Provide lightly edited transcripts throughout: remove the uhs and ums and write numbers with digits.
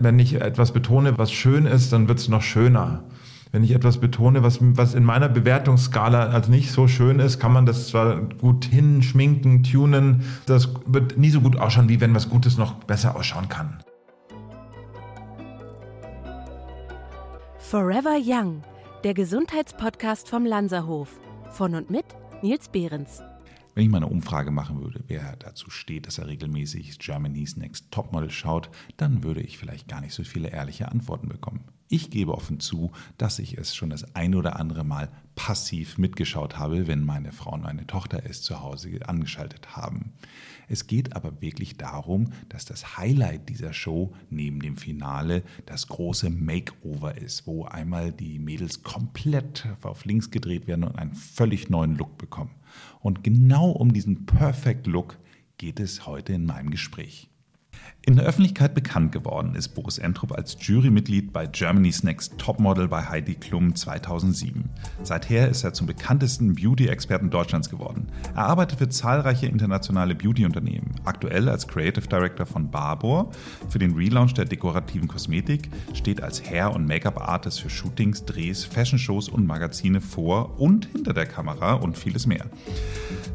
Wenn ich etwas betone, was schön ist, dann wird es noch schöner. Wenn ich etwas betone, was in meiner Bewertungsskala als nicht so schön ist, kann man das zwar gut hinschminken, tunen. Das wird nie so gut ausschauen, wie wenn was Gutes noch besser ausschauen kann. Forever Young, der Gesundheitspodcast vom Lanserhof. Von und mit Nils Behrens. Wenn ich mal eine Umfrage machen würde, wer dazu steht, dass er regelmäßig Germany's Next Topmodel schaut, dann würde ich vielleicht gar nicht so viele ehrliche Antworten bekommen. Ich gebe offen zu, dass ich es schon das ein oder andere Mal passiv mitgeschaut habe, wenn meine Frau und meine Tochter es zu Hause angeschaltet haben. Es geht aber wirklich darum, dass das Highlight dieser Show neben dem Finale das große Makeover ist, wo einmal die Mädels komplett auf links gedreht werden und einen völlig neuen Look bekommen. Und genau um diesen Perfect Look geht es heute in meinem Gespräch. In der Öffentlichkeit bekannt geworden ist Boris Entrup als Jurymitglied bei Germany's Next Topmodel bei Heidi Klum 2007. Seither ist er zum bekanntesten Beauty-Experten Deutschlands geworden. Er arbeitet für zahlreiche internationale Beauty-Unternehmen, aktuell als Creative Director von Barbor, für den Relaunch der dekorativen Kosmetik, steht als Hair- und Make-up-Artist für Shootings, Drehs, Fashion-Shows und Magazine vor und hinter der Kamera und vieles mehr.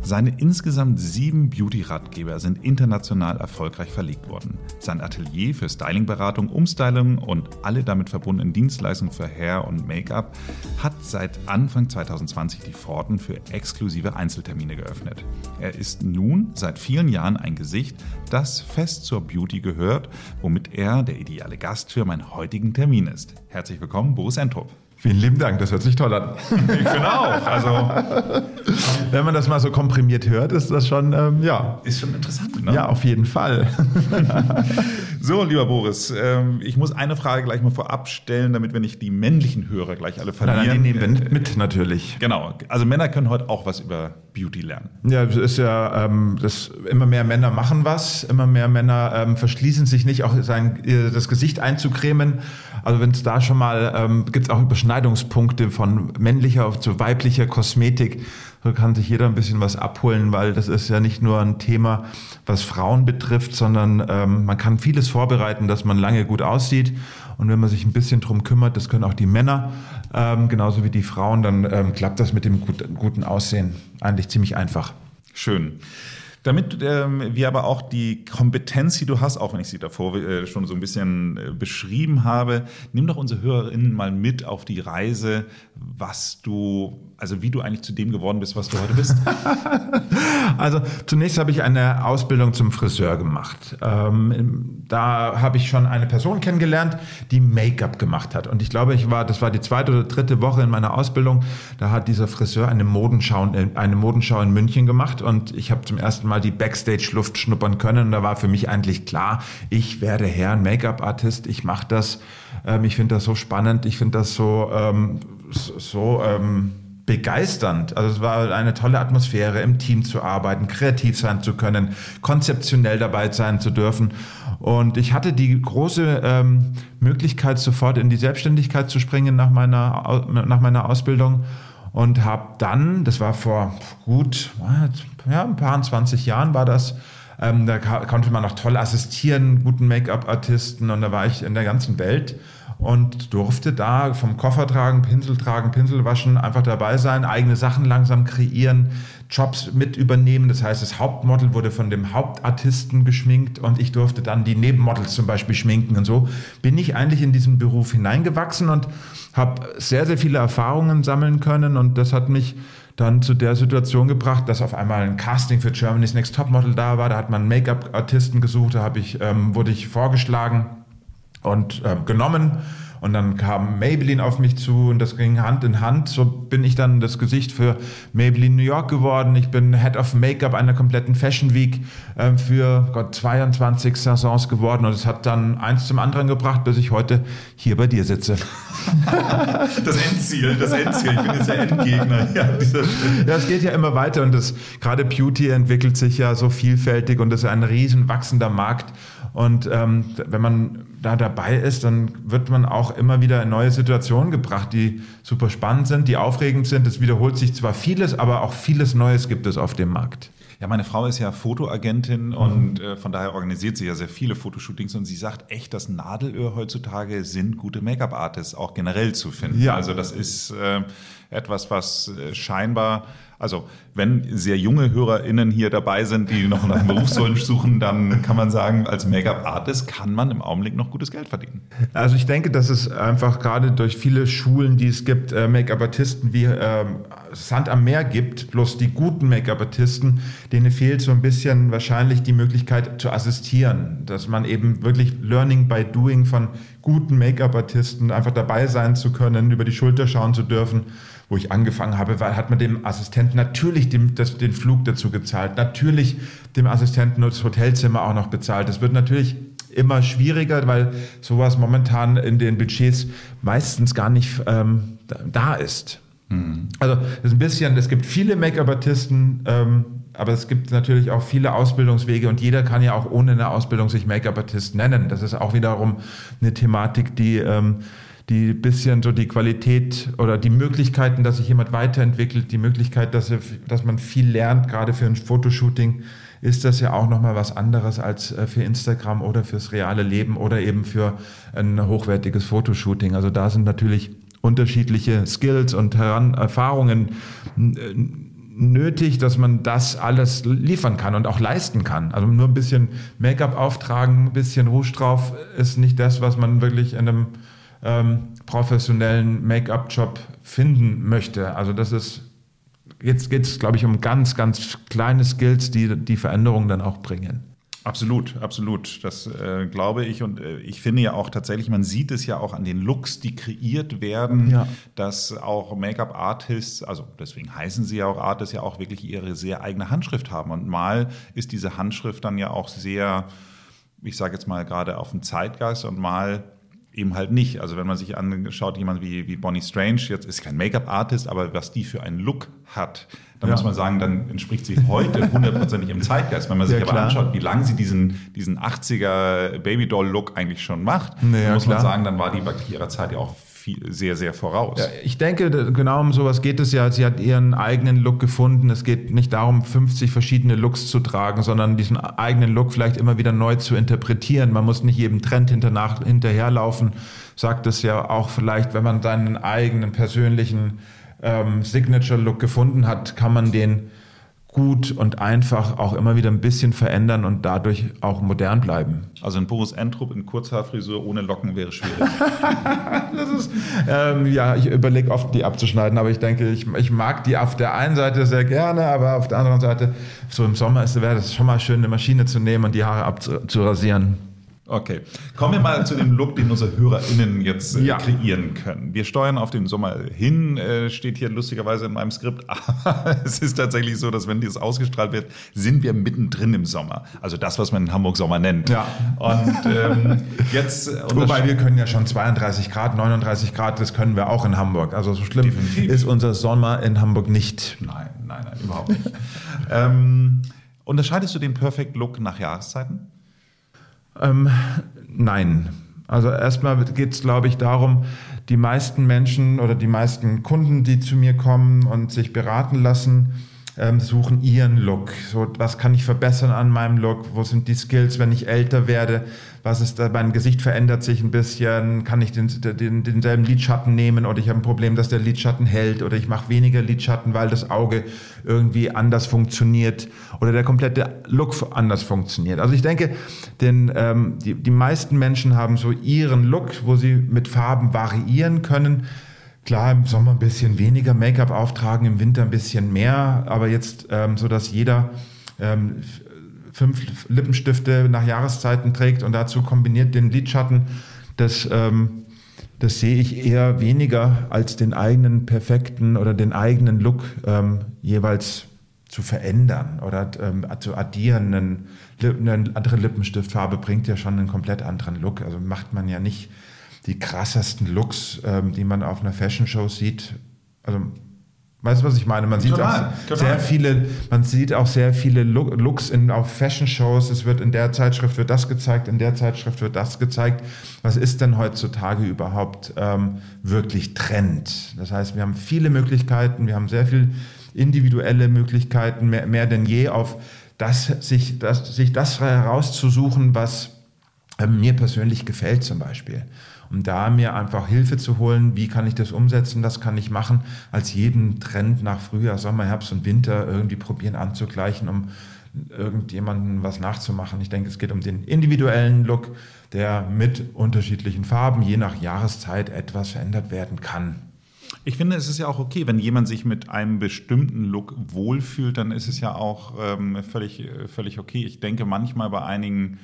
Seine insgesamt 7 Beauty-Ratgeber sind international erfolgreich verlegt worden. Sein Atelier für Stylingberatung, Umstylung und alle damit verbundenen Dienstleistungen für Hair und Make-up hat seit Anfang 2020 die Pforten für exklusive Einzeltermine geöffnet. Er ist nun seit vielen Jahren ein Gesicht, das fest zur Beauty gehört, womit er der ideale Gast für meinen heutigen Termin ist. Herzlich willkommen, Boris Entrup. Vielen lieben Dank, das hört sich toll an. Ich finde auch. Also, wenn man das mal so komprimiert hört, ist das schon, ja. Ist schon interessant, ne? Ja, auf jeden Fall. So, lieber Boris, ich muss eine Frage gleich mal vorab stellen, damit wir nicht die männlichen Hörer gleich alle verlieren. Nein, die nehmen mit natürlich. Genau, also Männer können heute auch was über Beauty lernen. Ja, es ist ja, immer mehr Männer machen was, immer mehr Männer verschließen sich nicht, auch das Gesicht einzucremen. Also wenn es da schon mal, gibt es auch Überschneidungspunkte von männlicher zu weiblicher Kosmetik. So kann sich jeder ein bisschen was abholen, weil das ist ja nicht nur ein Thema, was Frauen betrifft, sondern man kann vieles vorbereiten, dass man lange gut aussieht. Und wenn man sich ein bisschen drum kümmert, das können auch die Männer, genauso wie die Frauen, dann klappt das mit dem guten Aussehen eigentlich ziemlich einfach. Schön. Damit wir aber auch die Kompetenz, die du hast, auch wenn ich sie davor schon so ein bisschen beschrieben habe, nimm doch unsere HörerInnen mal mit auf die Reise, wie du eigentlich zu dem geworden bist, was du heute bist. Also zunächst habe ich eine Ausbildung zum Friseur gemacht. Da habe ich schon eine Person kennengelernt, die Make-up gemacht hat. Und ich glaube, das war die 2. oder 3. Woche in meiner Ausbildung, da hat dieser Friseur eine Modenschau in München gemacht und ich habe zum ersten Mal die Backstage-Luft schnuppern können. Und da war für mich eigentlich klar, ich werde Make-up-Artist, ich mache das, ich finde das so spannend, ich finde das so begeisternd. Also es war eine tolle Atmosphäre, im Team zu arbeiten, kreativ sein zu können, konzeptionell dabei sein zu dürfen. Und ich hatte die große Möglichkeit, sofort in die Selbstständigkeit zu springen nach meiner Ausbildung und habe dann, das war vor ein paar 20 Jahren war das, da konnte man noch toll assistieren, guten Make-up-Artisten, und da war ich in der ganzen Welt und durfte da vom Koffer tragen, Pinsel waschen, einfach dabei sein, eigene Sachen langsam kreieren, Jobs mit übernehmen. Das heißt, das Hauptmodel wurde von dem Hauptartisten geschminkt und ich durfte dann die Nebenmodels zum Beispiel schminken. Und so bin ich eigentlich in diesen Beruf hineingewachsen und habe sehr, sehr viele Erfahrungen sammeln können. Und das hat mich dann zu der Situation gebracht, dass auf einmal ein Casting für Germany's Next Topmodel da war. Da hat man Make-up-Artisten gesucht, wurde ich vorgeschlagen und genommen. Und dann kam Maybelline auf mich zu und das ging Hand in Hand. So bin ich dann das Gesicht für Maybelline New York geworden. Ich bin Head of Make-up einer kompletten Fashion Week für 22 Saisons geworden. Und es hat dann eins zum anderen gebracht, bis ich heute hier bei dir sitze. Das Endziel. Ich bin jetzt der Endgegner. Ja, es geht ja immer weiter und gerade Beauty entwickelt sich ja so vielfältig und das ist ein riesen wachsender Markt. Und wenn man da dabei ist, dann wird man auch immer wieder in neue Situationen gebracht, die super spannend sind, die aufregend sind. Es wiederholt sich zwar vieles, aber auch vieles Neues gibt es auf dem Markt. Ja, meine Frau ist ja Fotoagentin und von daher organisiert sie ja sehr viele Fotoshootings und sie sagt echt, das Nadelöhr heutzutage sind gute Make-up-Artists auch generell zu finden. Ja. Also das ist etwas, was scheinbar, also wenn sehr junge HörerInnen hier dabei sind, die noch nach einem Berufswunsch suchen, dann kann man sagen, als Make-up-Artist kann man im Augenblick noch gutes Geld verdienen. Also ich denke, dass es einfach gerade durch viele Schulen, die es gibt, Make-up-Artisten wie Sand am Meer gibt, bloß die guten Make-up-Artisten, denen fehlt so ein bisschen wahrscheinlich die Möglichkeit zu assistieren, dass man eben wirklich Learning by Doing von guten Make-up-Artisten einfach dabei sein zu können, über die Schulter schauen zu dürfen. Wo ich angefangen habe, hat man dem Assistenten natürlich den Flug dazu gezahlt, natürlich dem Assistenten das Hotelzimmer auch noch bezahlt. Das wird natürlich immer schwieriger, weil sowas momentan in den Budgets meistens gar nicht da ist. Mhm. Also das ist ein bisschen, es gibt viele Make-up-Artisten, aber es gibt natürlich auch viele Ausbildungswege und jeder kann ja auch ohne eine Ausbildung sich Make-up-Artist nennen. Das ist auch wiederum eine Thematik, die ein bisschen so die Qualität oder die Möglichkeiten, dass sich jemand weiterentwickelt, die Möglichkeit, dass man viel lernt, gerade für ein Fotoshooting, ist das ja auch nochmal was anderes als für Instagram oder fürs reale Leben oder eben für ein hochwertiges Fotoshooting. Also da sind natürlich unterschiedliche Skills und Erfahrungen nötig, dass man das alles liefern kann und auch leisten kann. Also nur ein bisschen Make-up auftragen, ein bisschen Rouge drauf ist nicht das, was man wirklich in einem professionellen Make-up-Job finden möchte. Also das ist, jetzt geht es, glaube ich, um ganz, ganz kleine Skills, die Veränderungen dann auch bringen. Absolut, absolut. Das glaube ich. Und ich finde ja auch tatsächlich, man sieht es ja auch an den Looks, die kreiert werden, ja, dass auch Make-up-Artists, also deswegen heißen sie ja auch Artists, ja auch wirklich ihre sehr eigene Handschrift haben. Und mal ist diese Handschrift dann ja auch sehr, ich sage jetzt mal gerade auf den Zeitgeist und mal eben halt nicht. Also wenn man sich anschaut, jemand wie Bonnie Strange, jetzt ist kein Make-up-Artist, aber was die für einen Look hat, dann muss man sagen, dann entspricht sie heute hundertprozentig im Zeitgeist. Wenn man sich aber anschaut, wie lange sie diesen 80er Babydoll-Look eigentlich schon macht, muss man sagen, dann war die bei ihrer Zeit ja auch sehr, sehr voraus. Ja, ich denke, genau um sowas geht es ja. Sie hat ihren eigenen Look gefunden. Es geht nicht darum, 50 verschiedene Looks zu tragen, sondern diesen eigenen Look vielleicht immer wieder neu zu interpretieren. Man muss nicht jedem Trend hinterherlaufen. Sagt es ja auch vielleicht, wenn man seinen eigenen persönlichen Signature-Look gefunden hat, kann man den gut und einfach auch immer wieder ein bisschen verändern und dadurch auch modern bleiben. Also ein Boris Entrup in Kurzhaarfrisur ohne Locken wäre schwierig. Das ist, ich überlege oft, die abzuschneiden, aber ich denke, ich mag die auf der einen Seite sehr gerne, aber auf der anderen Seite, so im Sommer wäre das schon mal schön, eine Maschine zu nehmen und die Haare abzurasieren. Okay, kommen wir mal zu dem Look, den unsere HörerInnen jetzt kreieren können. Wir steuern auf den Sommer hin, steht hier lustigerweise in meinem Skript, aber es ist tatsächlich so, dass wenn dies ausgestrahlt wird, sind wir mittendrin im Sommer. Also das, was man in Hamburg Sommer nennt. Ja. Und jetzt... Wobei wir können ja schon 32 Grad, 39 Grad, das können wir auch in Hamburg. Also so schlimm ist unser Sommer in Hamburg nicht. Nein, überhaupt nicht. Unterscheidest du den Perfect Look nach Jahreszeiten? Nein. Also erstmal geht es, glaube ich, darum, die meisten Menschen oder die meisten Kunden, die zu mir kommen und sich beraten lassen, suchen ihren Look. So, was kann ich verbessern an meinem Look? Wo sind die Skills, wenn ich älter werde? Was ist da? Mein Gesicht verändert sich ein bisschen. Kann ich denselben Lidschatten nehmen? Oder ich habe ein Problem, dass der Lidschatten hält? Oder ich mache weniger Lidschatten, weil das Auge irgendwie anders funktioniert? Oder der komplette Look anders funktioniert? Also ich denke, die meisten Menschen haben so ihren Look, wo sie mit Farben variieren können. Klar, im Sommer ein bisschen weniger Make-up auftragen, im Winter ein bisschen mehr, aber jetzt so, dass jeder 5 Lippenstifte nach Jahreszeiten trägt und dazu kombiniert den Lidschatten, das sehe ich eher weniger als den eigenen perfekten oder den eigenen Look jeweils zu verändern oder zu addieren. Eine andere Lippenstiftfarbe bringt ja schon einen komplett anderen Look, also macht man ja nicht die krassesten Looks, die man auf einer Fashion-Show sieht. Also, weißt du, was ich meine? Man sieht sehr viele Looks auf Fashion-Shows. Es wird in der Zeitschrift wird das gezeigt, in der Zeitschrift wird das gezeigt. Was ist denn heutzutage überhaupt wirklich Trend? Das heißt, wir haben viele Möglichkeiten, wir haben sehr viel individuelle Möglichkeiten mehr denn je auf das herauszusuchen, was mir persönlich gefällt zum Beispiel. Um da mir einfach Hilfe zu holen, wie kann ich das umsetzen, das kann ich machen, als jeden Trend nach Frühjahr, Sommer, Herbst und Winter irgendwie probieren anzugleichen, um irgendjemandem was nachzumachen. Ich denke, es geht um den individuellen Look, der mit unterschiedlichen Farben je nach Jahreszeit etwas verändert werden kann. Ich finde, es ist ja auch okay, wenn jemand sich mit einem bestimmten Look wohlfühlt, dann ist es ja auch völlig okay. Ich denke manchmal bei einigen,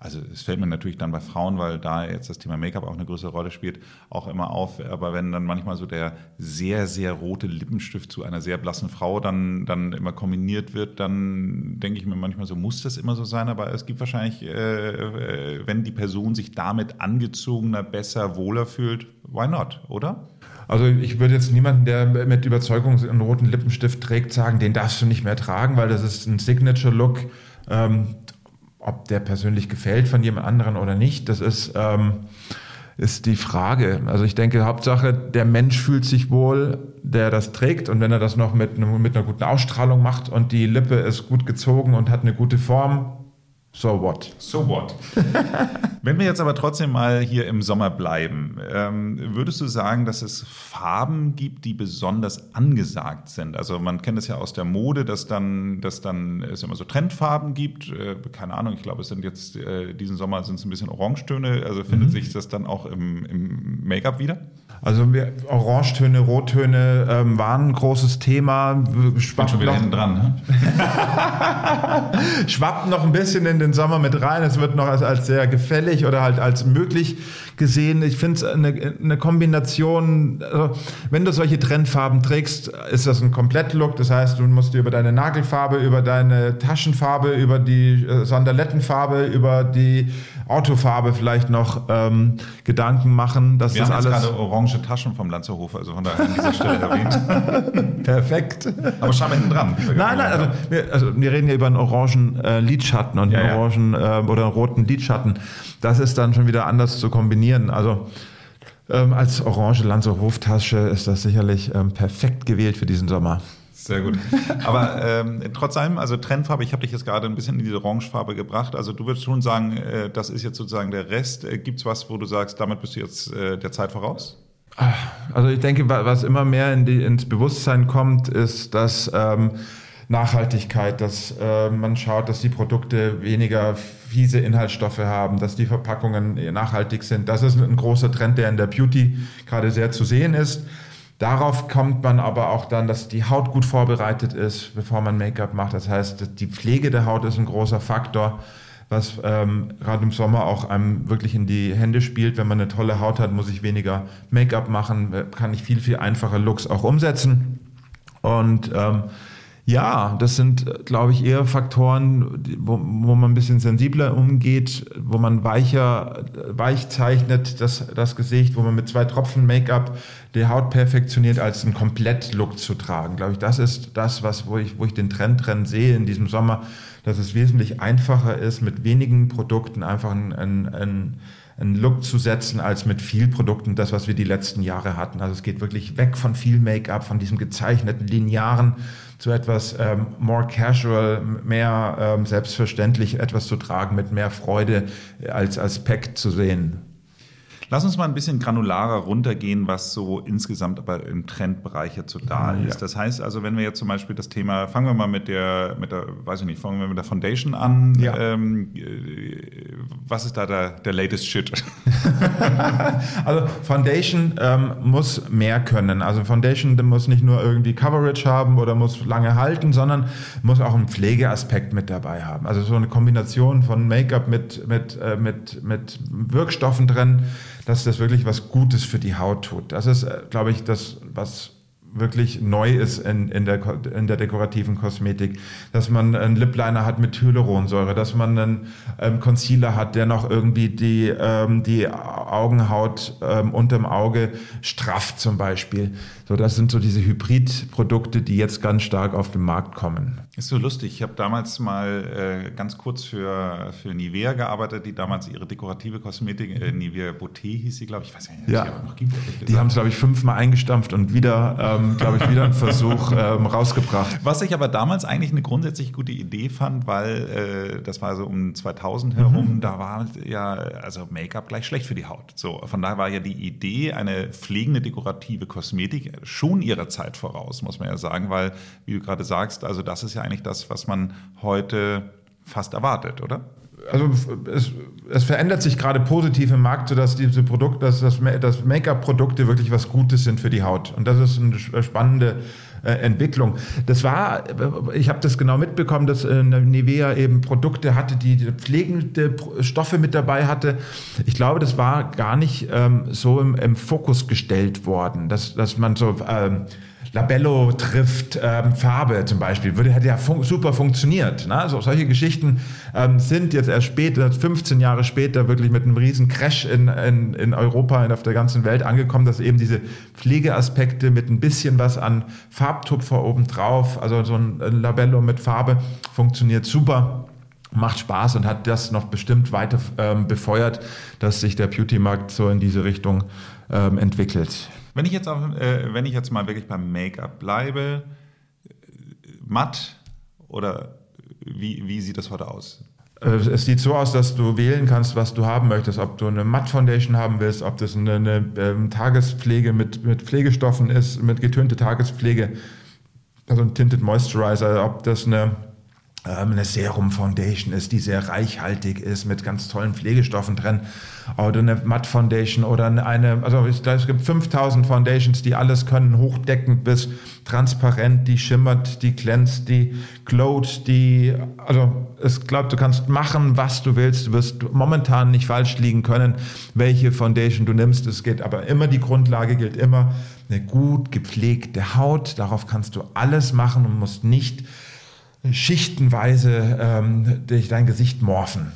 also es fällt mir natürlich dann bei Frauen, weil da jetzt das Thema Make-up auch eine größere Rolle spielt, auch immer auf. Aber wenn dann manchmal so der sehr, sehr rote Lippenstift zu einer sehr blassen Frau dann immer kombiniert wird, dann denke ich mir manchmal so, muss das immer so sein? Aber es gibt wahrscheinlich, wenn die Person sich damit angezogener, besser, wohler fühlt, why not, oder? Also ich würde jetzt niemanden, der mit Überzeugung einen roten Lippenstift trägt, sagen, den darfst du nicht mehr tragen, weil das ist ein Signature-Look. Ob der persönlich gefällt von jemand anderen oder nicht, das ist die Frage. Also ich denke, Hauptsache, der Mensch fühlt sich wohl, der das trägt. Und wenn er das noch mit einer guten Ausstrahlung macht und die Lippe ist gut gezogen und hat eine gute Form, so what? So what? Wenn wir jetzt aber trotzdem mal hier im Sommer bleiben, würdest du sagen, dass es Farben gibt, die besonders angesagt sind? Also man kennt es ja aus der Mode, dass dann es immer so Trendfarben gibt. Keine Ahnung, ich glaube, es sind jetzt diesen Sommer sind es ein bisschen Orangetöne. Also findet sich das dann auch im Make-up wieder? Also Orangetöne, Rottöne waren ein großes Thema. Ich bin schon wieder hinten dran. Ne? Schwappt noch ein bisschen in den Sommer mit rein. Es wird noch als sehr gefällig oder halt als möglich gesehen. Ich finde es eine Kombination. Also, wenn du solche Trendfarben trägst, ist das ein Komplettlook. Das heißt, du musst dir über deine Nagelfarbe, über deine Taschenfarbe, über die Sandalettenfarbe, über die Autofarbe vielleicht noch Gedanken machen. Dass Wir das haben alles gerade orange Taschen vom Lanserhof, also von daher an dieser Stelle erwähnt. Perfekt. Aber schauen wir hinten dran. Nein, also wir reden ja über einen orangen Lidschatten und einen orangen oder einen roten Lidschatten. Das ist dann schon wieder anders zu kombinieren. Also als orange Lanserhof-Tasche ist das sicherlich perfekt gewählt für diesen Sommer. Sehr gut. Aber trotz allem, also Trendfarbe, ich habe dich jetzt gerade ein bisschen in diese Orangefarbe gebracht. Also du würdest schon sagen, das ist jetzt sozusagen der Rest. Gibt's was, wo du sagst, damit bist du jetzt der Zeit voraus? Also ich denke, was immer mehr ins Bewusstsein kommt, ist, dass Nachhaltigkeit, dass man schaut, dass die Produkte weniger fiese Inhaltsstoffe haben, dass die Verpackungen nachhaltig sind. Das ist ein großer Trend, der in der Beauty gerade sehr zu sehen ist. Darauf kommt man aber auch dann, dass die Haut gut vorbereitet ist, bevor man Make-up macht. Das heißt, die Pflege der Haut ist ein großer Faktor, was gerade im Sommer auch einem wirklich in die Hände spielt. Wenn man eine tolle Haut hat, muss ich weniger Make-up machen, kann ich viel, viel einfache Looks auch umsetzen. Und das sind, glaube ich, eher Faktoren, wo man ein bisschen sensibler umgeht, wo man weich zeichnet das Gesicht, wo man mit 2 Tropfen Make-up die Haut perfektioniert, als einen Komplettlook zu tragen. Glaube ich, das ist das, wo ich den Trend sehe in diesem Sommer, dass es wesentlich einfacher ist, mit wenigen Produkten einfach einen Look zu setzen, als mit viel Produkten, das, was wir die letzten Jahre hatten. Also es geht wirklich weg von viel Make-up, von diesem gezeichneten, linearen, zu etwas more casual, mehr selbstverständlich etwas zu tragen, mit mehr Freude als Aspekt zu sehen. Lass uns mal ein bisschen granularer runtergehen, was so insgesamt aber im Trendbereich jetzt so da ist. Ja. Das heißt also, wenn wir jetzt zum Beispiel das Thema, fangen wir mit der Foundation an. Ja. Was ist da der latest shit? Also Foundation muss mehr können. Also Foundation muss nicht nur irgendwie Coverage haben oder muss lange halten, sondern muss auch einen Pflegeaspekt mit dabei haben. Also so eine Kombination von Make-up mit Wirkstoffen drin, dass das wirklich was Gutes für die Haut tut. Das ist, glaube ich, das, was wirklich neu ist in der dekorativen Kosmetik, dass man einen Lip-Liner hat mit Hyaluronsäure, dass man einen Concealer hat, der noch irgendwie die Augenhaut unterm Auge strafft zum Beispiel. So, das sind so diese Hybrid-Produkte, die jetzt ganz stark auf den Markt kommen. Ist so lustig. Ich habe damals mal ganz kurz für Nivea gearbeitet, die damals ihre dekorative Kosmetik, Nivea Beauté hieß sie, glaube ich. Ich weiß nicht, ob es die noch gibt. Die haben es, glaube ich, 5-mal eingestampft und wieder glaube ich, wieder einen Versuch rausgebracht. Was ich aber damals eigentlich eine grundsätzlich gute Idee fand, weil das war so um 2000 herum, da war ja also Make-up gleich schlecht für die Haut. So, von daher war ja die Idee, eine pflegende, dekorative Kosmetik schon ihrer Zeit voraus, muss man ja sagen, weil, wie du gerade sagst, also das ist ja eigentlich das, was man heute fast erwartet, oder? Also es verändert sich gerade positiv im Markt, sodass diese dass Make-up-Produkte wirklich was Gutes sind für die Haut. Und das ist eine spannende Entwicklung. Das war, ich habe das genau mitbekommen, dass Nivea eben Produkte hatte, die pflegende Stoffe mit dabei hatte. Ich glaube, das war gar nicht so im Fokus gestellt worden, dass man so Labello trifft Farbe zum Beispiel, hätte ja super funktioniert. Ne? Also solche Geschichten sind jetzt erst später, 15 Jahre später, wirklich mit einem riesen Crash in Europa und auf der ganzen Welt angekommen, dass eben diese Pflegeaspekte mit ein bisschen was an Farbtupfer obendrauf, also so ein Labello mit Farbe, funktioniert super, macht Spaß und hat das noch bestimmt weiter befeuert, dass sich der Beauty-Markt so in diese Richtung entwickelt. Wenn ich jetzt mal wirklich beim Make-up bleibe, matt oder wie sieht das heute aus? Es sieht so aus, dass du wählen kannst, was du haben möchtest. Ob du eine Matt-Foundation haben willst, ob das eine Tagespflege mit Pflegestoffen ist, mit getönte Tagespflege, also ein Tinted Moisturizer, ob das eine Serum-Foundation ist, die sehr reichhaltig ist, mit ganz tollen Pflegestoffen drin, oder eine Matt-Foundation oder also ich glaube, es gibt 5000 Foundations, die alles können, hochdeckend bis transparent, die schimmert, die glänzt, die glowt, also ich glaube, du kannst machen, was du willst, du wirst momentan nicht falsch liegen können, welche Foundation du nimmst, es geht aber immer, die Grundlage gilt immer, eine gut gepflegte Haut, darauf kannst du alles machen und musst nicht schichtenweise durch dein Gesicht morphen.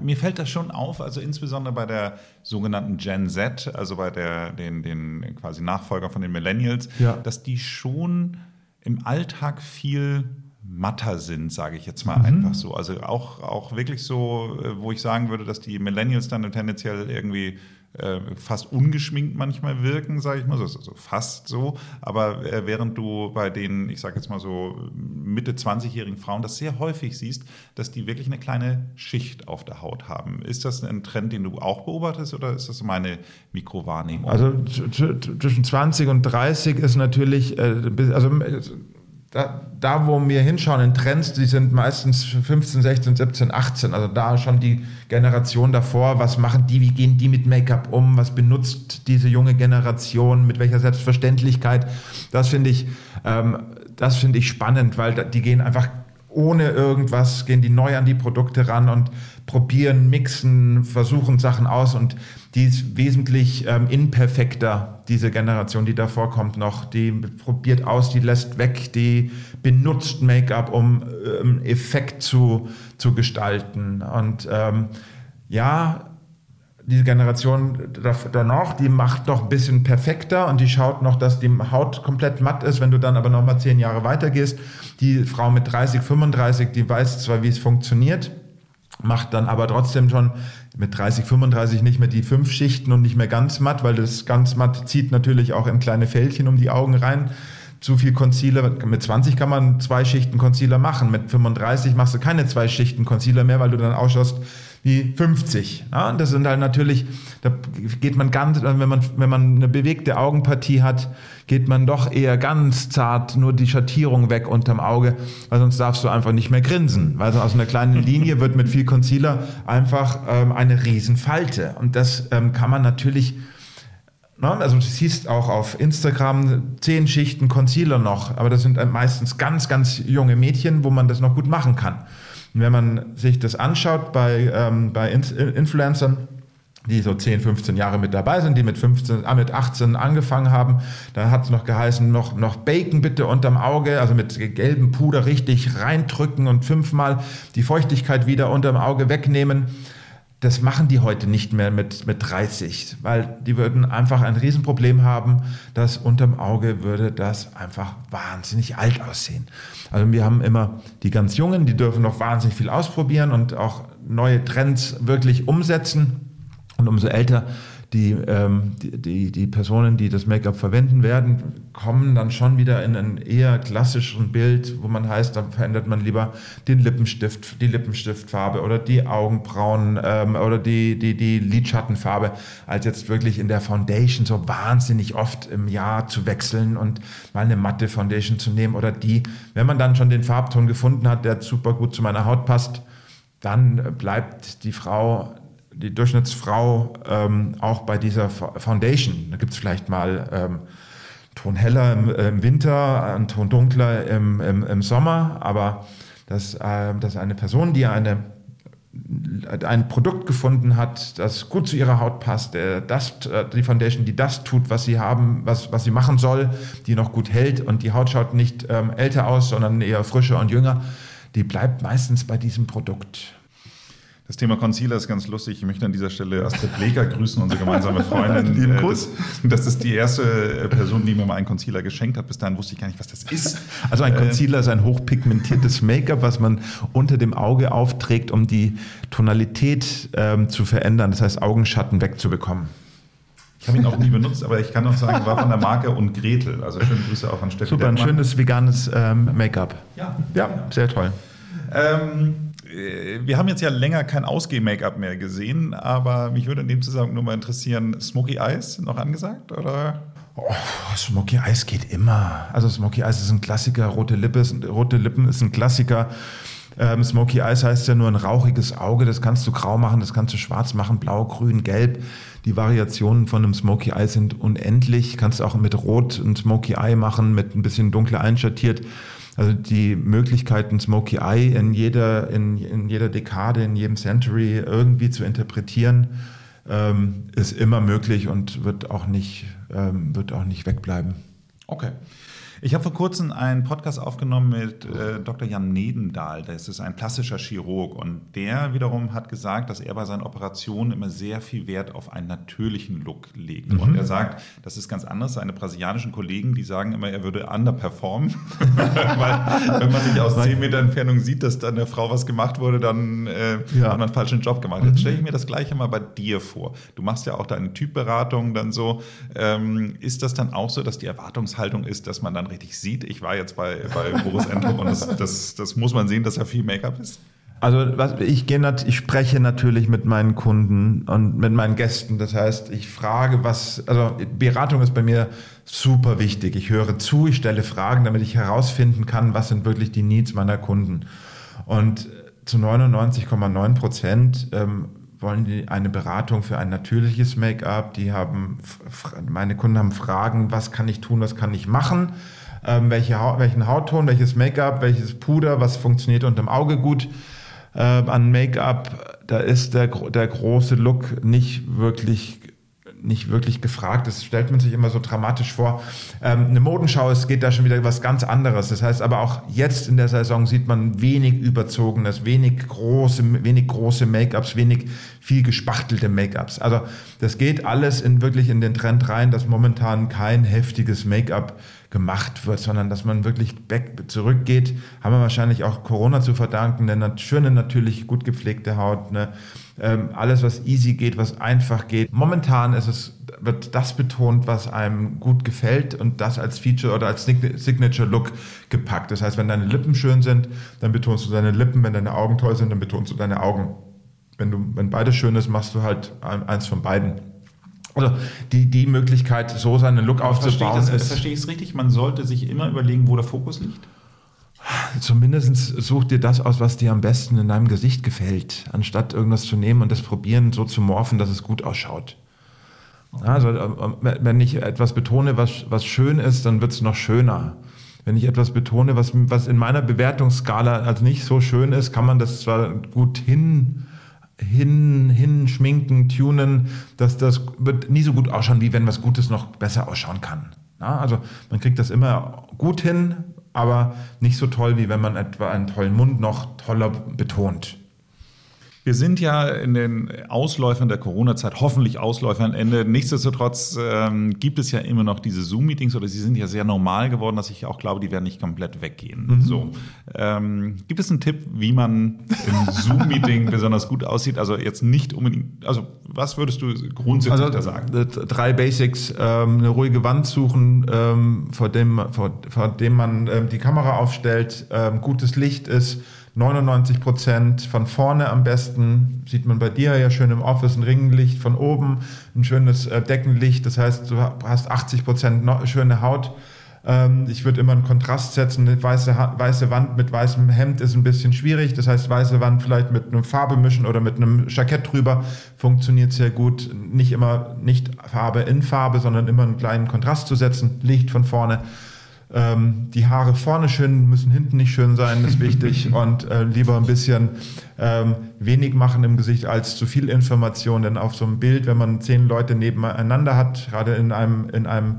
Mir fällt das schon auf, also insbesondere bei der sogenannten Gen Z, also bei den quasi Nachfolger von den Millennials, ja, dass die schon im Alltag viel matter sind, sage ich jetzt mal einfach so. Also auch wirklich so, wo ich sagen würde, dass die Millennials dann tendenziell irgendwie fast ungeschminkt manchmal wirken, sage ich mal, also fast so, aber während du bei den, ich sage jetzt mal so Mitte 20-jährigen Frauen das sehr häufig siehst, dass die wirklich eine kleine Schicht auf der Haut haben. Ist das ein Trend, den du auch beobachtest oder ist das meine Mikrowahrnehmung? Also zwischen 20 und 30 ist natürlich, da wo wir hinschauen in Trends, die sind meistens 15, 16, 17, 18. Also da schon die Generation davor, was machen die, wie gehen die mit Make-up um, was benutzt diese junge Generation, mit welcher Selbstverständlichkeit. Das finde ich spannend, weil die gehen einfach ohne irgendwas, gehen die neu an die Produkte ran und probieren, mixen, versuchen Sachen aus und die ist wesentlich imperfekter, diese Generation, die davor kommt noch. Die probiert aus, die lässt weg, die benutzt Make-up, um Effekt zu gestalten. Und diese Generation danach, die macht noch ein bisschen perfekter und die schaut noch, dass die Haut komplett matt ist. Wenn du dann aber noch mal 10 Jahre weitergehst, die Frau mit 30, 35, die weiß zwar, wie es funktioniert, macht dann aber trotzdem schon mit 30, 35 nicht mehr die 5 Schichten und nicht mehr ganz matt, weil das ganz matt zieht natürlich auch in kleine Fältchen um die Augen rein. Zu viel Concealer, mit 20 kann man 2 Schichten Concealer machen, mit 35 machst du keine 2 Schichten Concealer mehr, weil du dann ausschaust wie 50. Ja, das sind halt natürlich, da geht man ganz, wenn man eine bewegte Augenpartie hat, geht man doch eher ganz zart nur die Schattierung weg unterm Auge, weil sonst darfst du einfach nicht mehr grinsen, weil aus einer kleinen Linie wird mit viel Concealer einfach eine Riesenfalte und das kann man natürlich. Also du siehst auch auf Instagram 10 Schichten Concealer noch, aber das sind meistens ganz, ganz junge Mädchen, wo man das noch gut machen kann. Und wenn man sich das anschaut bei Influencern, die so 10, 15 Jahre mit dabei sind, die mit 18 angefangen haben, dann hat es noch geheißen, noch Bacon bitte unterm Auge, also mit gelbem Puder richtig reindrücken und 5-mal die Feuchtigkeit wieder unterm Auge wegnehmen. Das machen die heute nicht mehr mit 30, weil die würden einfach ein Riesenproblem haben, dass unterm Auge würde das einfach wahnsinnig alt aussehen. Also wir haben immer die ganz Jungen, die dürfen noch wahnsinnig viel ausprobieren und auch neue Trends wirklich umsetzen. Und umso älter die Personen, die das Make-up verwenden werden, kommen dann schon wieder in ein eher klassischeren Bild, wo man heißt, dann verändert man lieber den Lippenstift, die Lippenstiftfarbe oder die Augenbrauen oder die Lidschattenfarbe, als jetzt wirklich in der Foundation so wahnsinnig oft im Jahr zu wechseln und mal eine matte Foundation zu nehmen oder die, wenn man dann schon den Farbton gefunden hat, der super gut zu meiner Haut passt, dann bleibt die Frau, die Durchschnittsfrau, auch bei dieser Foundation. Da gibt es vielleicht mal Ton heller im Winter, einen Ton dunkler im Sommer, aber dass eine Person, die ein Produkt gefunden hat, das gut zu ihrer Haut passt, die Foundation, die das tut, was sie haben, was sie machen soll, die noch gut hält und die Haut schaut nicht älter aus, sondern eher frischer und jünger, die bleibt meistens bei diesem Produkt. Das Thema Concealer ist ganz lustig. Ich möchte an dieser Stelle Astrid Bleger grüßen, unsere gemeinsame Freundin. Das ist die erste Person, die mir mal einen Concealer geschenkt hat. Bis dahin wusste ich gar nicht, was das ist. Also ein Concealer ist ein hochpigmentiertes Make-up, was man unter dem Auge aufträgt, um die Tonalität zu verändern. Das heißt, Augenschatten wegzubekommen. Ich habe ihn auch nie benutzt, aber ich kann auch sagen, war von der Marke und Gretel. Also schöne Grüße auch an Steffi. Super, ein schönes veganes Make-up. Ja, sehr toll. Wir haben jetzt ja länger kein Ausgeh-Make-up mehr gesehen, aber mich würde in dem Zusammenhang nur mal interessieren, Smoky Eyes noch angesagt, oder? Oh, Smoky Eyes geht immer. Also Smoky Eyes ist ein Klassiker, rote Lippen ist ein Klassiker. Smoky Eyes heißt ja nur ein rauchiges Auge, das kannst du grau machen, das kannst du schwarz machen, blau, grün, gelb. Die Variationen von einem Smoky Eye sind unendlich. Kannst auch mit Rot ein Smoky Eye machen, mit ein bisschen dunkler einschattiert. Also die Möglichkeiten, Smoky Eye in jeder Dekade, in jedem Century irgendwie zu interpretieren, ist immer möglich und wird auch nicht wegbleiben. Okay. Ich habe vor kurzem einen Podcast aufgenommen mit Dr. Jan Nedendahl. Das ist ein plastischer Chirurg und der wiederum hat gesagt, dass er bei seinen Operationen immer sehr viel Wert auf einen natürlichen Look legt. Und er sagt, das ist ganz anders. Seine brasilianischen Kollegen, die sagen immer, er würde underperformen. Weil wenn man nicht aus 10 Meter Entfernung sieht, dass da eine Frau was gemacht wurde, dann hat man einen falschen Job gemacht. Jetzt stelle ich mir das Gleiche mal bei dir vor. Du machst ja auch deine Typberatung dann so. Ist das dann auch so, dass die Erwartungshaltung ist, dass man dann richtig sieht? Ich war jetzt bei Boris Entrup und das muss man sehen, dass da viel Make-up ist. Also ich spreche natürlich mit meinen Kunden und mit meinen Gästen. Das heißt, ich frage, Beratung ist bei mir super wichtig. Ich höre zu, ich stelle Fragen, damit ich herausfinden kann, was sind wirklich die Needs meiner Kunden. Und zu 99,9% wollen die eine Beratung für ein natürliches Make-up. Meine Kunden haben Fragen, was kann ich tun, was kann ich machen, welchen Hautton, welches Make-up, welches Puder, was funktioniert unterm Auge gut an Make-up. Da ist der große Look nicht wirklich gefragt. Das stellt man sich immer so dramatisch vor. Eine Modenschau, es geht da schon wieder was ganz anderes. Das heißt aber auch jetzt in der Saison sieht man wenig Überzogenes, wenig große Make-ups, wenig viel gespachtelte Make-ups. Also das geht alles wirklich in den Trend rein, dass momentan kein heftiges Make-up gemacht wird, sondern dass man wirklich zurückgeht, haben wir wahrscheinlich auch Corona zu verdanken, eine schöne, natürlich gut gepflegte Haut, ne? Alles, was easy geht, was einfach geht. Momentan wird das betont, was einem gut gefällt und das als Feature oder als Signature-Look gepackt. Das heißt, wenn deine Lippen schön sind, dann betonst du deine Lippen, wenn deine Augen toll sind, dann betonst du deine Augen. Wenn beides schön ist, machst du halt eins von beiden. Also die Möglichkeit, so seinen Look aufzubauen. Verstehe ich es richtig? Man sollte sich immer überlegen, wo der Fokus liegt? Zumindest such dir das aus, was dir am besten in deinem Gesicht gefällt, anstatt irgendwas zu nehmen und das probieren, so zu morphen, dass es gut ausschaut. Also wenn ich etwas betone, was schön ist, dann wird es noch schöner. Wenn ich etwas betone, was in meiner Bewertungsskala als nicht so schön ist, kann man das zwar gut hinschminken, tunen, dass das wird nie so gut ausschauen, wie wenn was Gutes noch besser ausschauen kann. Na, also man kriegt das immer gut hin, aber nicht so toll, wie wenn man etwa einen tollen Mund noch toller betont. Wir sind ja in den Ausläufern der Corona-Zeit, hoffentlich Ausläufer am Ende. Nichtsdestotrotz gibt es ja immer noch diese Zoom-Meetings, oder sie sind ja sehr normal geworden, dass ich auch glaube, die werden nicht komplett weggehen. Mhm. So, gibt es einen Tipp, wie man im Zoom-Meeting besonders gut aussieht? Also jetzt nicht unbedingt, also was würdest du grundsätzlich da sagen? 3 Basics, eine ruhige Wand suchen, vor dem man die Kamera aufstellt, gutes Licht ist, 99% von vorne am besten, sieht man bei dir ja schön im Office, ein Ringlicht von oben, ein schönes Deckenlicht, das heißt, du hast 80% schöne Haut. Ich würde immer einen Kontrast setzen, eine weiße Wand mit weißem Hemd ist ein bisschen schwierig, das heißt, weiße Wand vielleicht mit einer Farbe mischen oder mit einem Jackett drüber, funktioniert sehr gut. Nicht immer, nicht Farbe in Farbe, sondern immer einen kleinen Kontrast zu setzen, Licht von vorne. Die Haare vorne schön, müssen hinten nicht schön sein, ist wichtig. Und lieber ein bisschen wenig machen im Gesicht als zu viel Information. Denn auf so einem Bild, wenn man 10 Leute nebeneinander hat, gerade in einer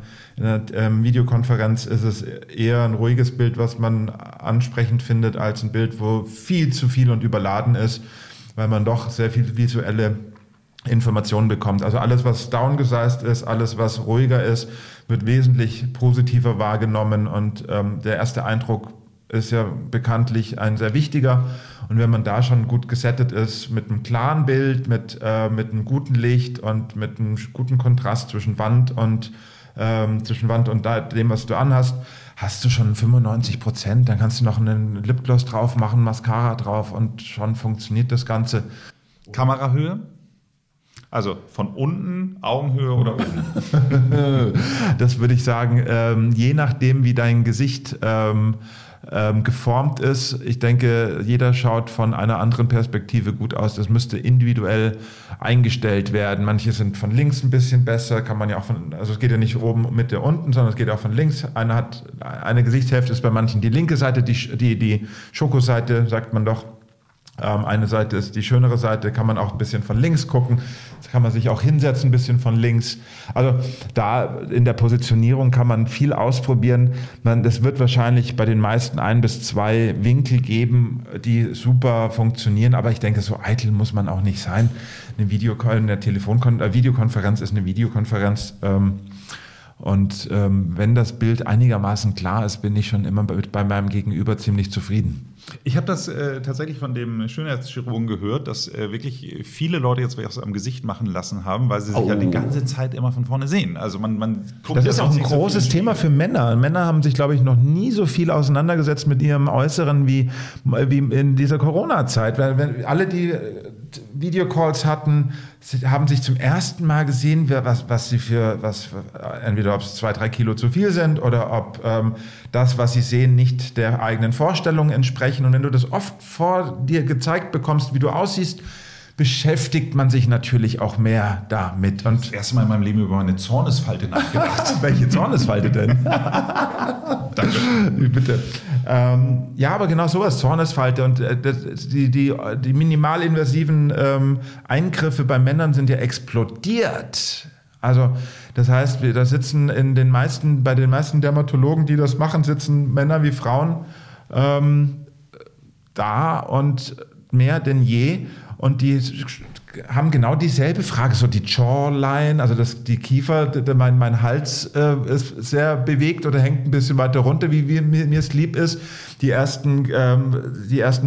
Videokonferenz, ist es eher ein ruhiges Bild, was man ansprechend findet, als ein Bild, wo viel zu viel und überladen ist, weil man doch sehr viel visuelle Informationen bekommt. Also alles, was downgesized ist, alles, was ruhiger ist, wird wesentlich positiver wahrgenommen und der erste Eindruck ist ja bekanntlich ein sehr wichtiger, und wenn man da schon gut gesettet ist, mit einem klaren Bild, mit einem guten Licht und mit einem guten Kontrast zwischen Wand und dem, was du anhast, hast du schon 95%, dann kannst du noch einen Lipgloss drauf machen, Mascara drauf und schon funktioniert das Ganze. Kamerahöhe? Also von unten, Augenhöhe oder oben? Das würde ich sagen, je nachdem, wie dein Gesicht geformt ist. Ich denke, jeder schaut von einer anderen Perspektive gut aus. Das müsste individuell eingestellt werden. Manche sind von links ein bisschen besser, kann man ja auch es geht ja nicht oben, Mitte, unten, sondern es geht auch von links. Eine Gesichtshälfte ist bei manchen die linke Seite, die Schokoseite, sagt man doch. Eine Seite ist die schönere Seite, kann man auch ein bisschen von links gucken, kann man sich auch hinsetzen, ein bisschen von links. Also da in der Positionierung kann man viel ausprobieren. Es wird wahrscheinlich bei den meisten 1 bis 2 Winkel geben, die super funktionieren, aber ich denke, so eitel muss man auch nicht sein. Eine Videokonferenz ist eine Videokonferenz. Wenn das Bild einigermaßen klar ist, bin ich schon immer bei meinem Gegenüber ziemlich zufrieden. Ich habe das tatsächlich von dem Schönheitschirurgen gehört, dass wirklich viele Leute jetzt was am Gesicht machen lassen haben, weil sie sich ja die ganze Zeit immer von vorne sehen. Also man guckt, das ist auch ein großes Thema für Männer. Männer haben sich, glaube ich, noch nie so viel auseinandergesetzt mit ihrem Äußeren wie in dieser Corona-Zeit. Weil alle, die Videocalls hatten, haben sich zum ersten Mal gesehen, entweder ob es 2-3 Kilo zu viel sind oder ob das, was sie sehen, nicht der eigenen Vorstellung entsprechen. Und wenn du das oft vor dir gezeigt bekommst, wie du aussiehst, beschäftigt man sich natürlich auch mehr damit. Und das erste Mal in meinem Leben über meine Zornesfalte nachgedacht. Welche Zornesfalte denn? Danke. Bitte. Ja, aber genau sowas, Zornesfalte und die minimalinvasiven Eingriffe bei Männern sind ja explodiert. Also das heißt, da sitzen bei den meisten Dermatologen, die das machen, sitzen Männer wie Frauen da und mehr denn je. Und die haben genau dieselbe Frage, so die Jawline, also die Kiefer, mein Hals ist sehr bewegt oder hängt ein bisschen weiter runter, wie mir es lieb ist. Die ersten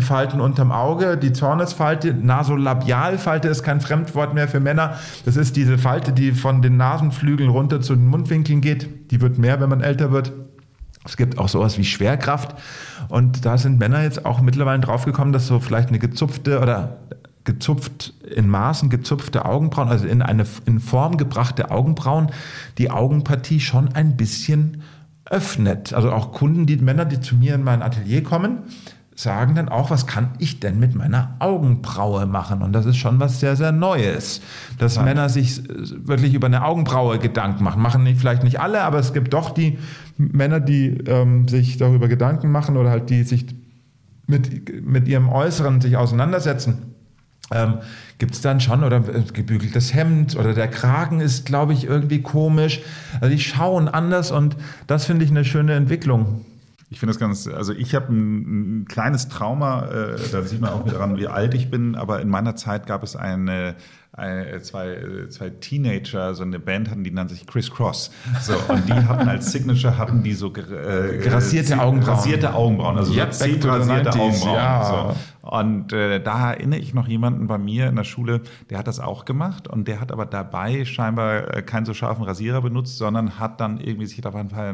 Falten unterm Auge, die Zornesfalte, Nasolabialfalte ist kein Fremdwort mehr für Männer. Das ist diese Falte, die von den Nasenflügeln runter zu den Mundwinkeln geht. Die wird mehr, wenn man älter wird. Es gibt auch sowas wie Schwerkraft. Und da sind Männer jetzt auch mittlerweile draufgekommen, dass so vielleicht eine gezupfte Augenbrauen, also in Form gebrachte Augenbrauen, die Augenpartie schon ein bisschen öffnet. Also auch Kunden, Männer, die zu mir in mein Atelier kommen, sagen dann auch, was kann ich denn mit meiner Augenbraue machen? Und das ist schon was sehr, sehr Neues, dass Männer sich wirklich über eine Augenbraue Gedanken machen. Vielleicht nicht alle, aber es gibt doch die Männer, die sich darüber Gedanken machen oder halt die sich mit ihrem Äußeren sich auseinandersetzen. Gibt es dann schon, oder gebügeltes Hemd oder der Kragen ist, glaube ich, irgendwie komisch. Also die schauen anders und das finde ich eine schöne Entwicklung. Ich finde das ganz, also ich habe ein kleines Trauma, da sieht man auch daran, wie alt ich bin, aber in meiner Zeit gab es zwei Teenager, so eine Band hatten, die nannte sich Criss Cross. So, und die hatten als Signature, so grassierte Augenbrauen. Grassierte Augenbrauen, also yep, so 10 grasierte Augenbrauen. Ja. So. Und da erinnere ich noch jemanden bei mir in der Schule, der hat das auch gemacht und der hat aber dabei scheinbar keinen so scharfen Rasierer benutzt, sondern hat dann irgendwie sich dabei ein paar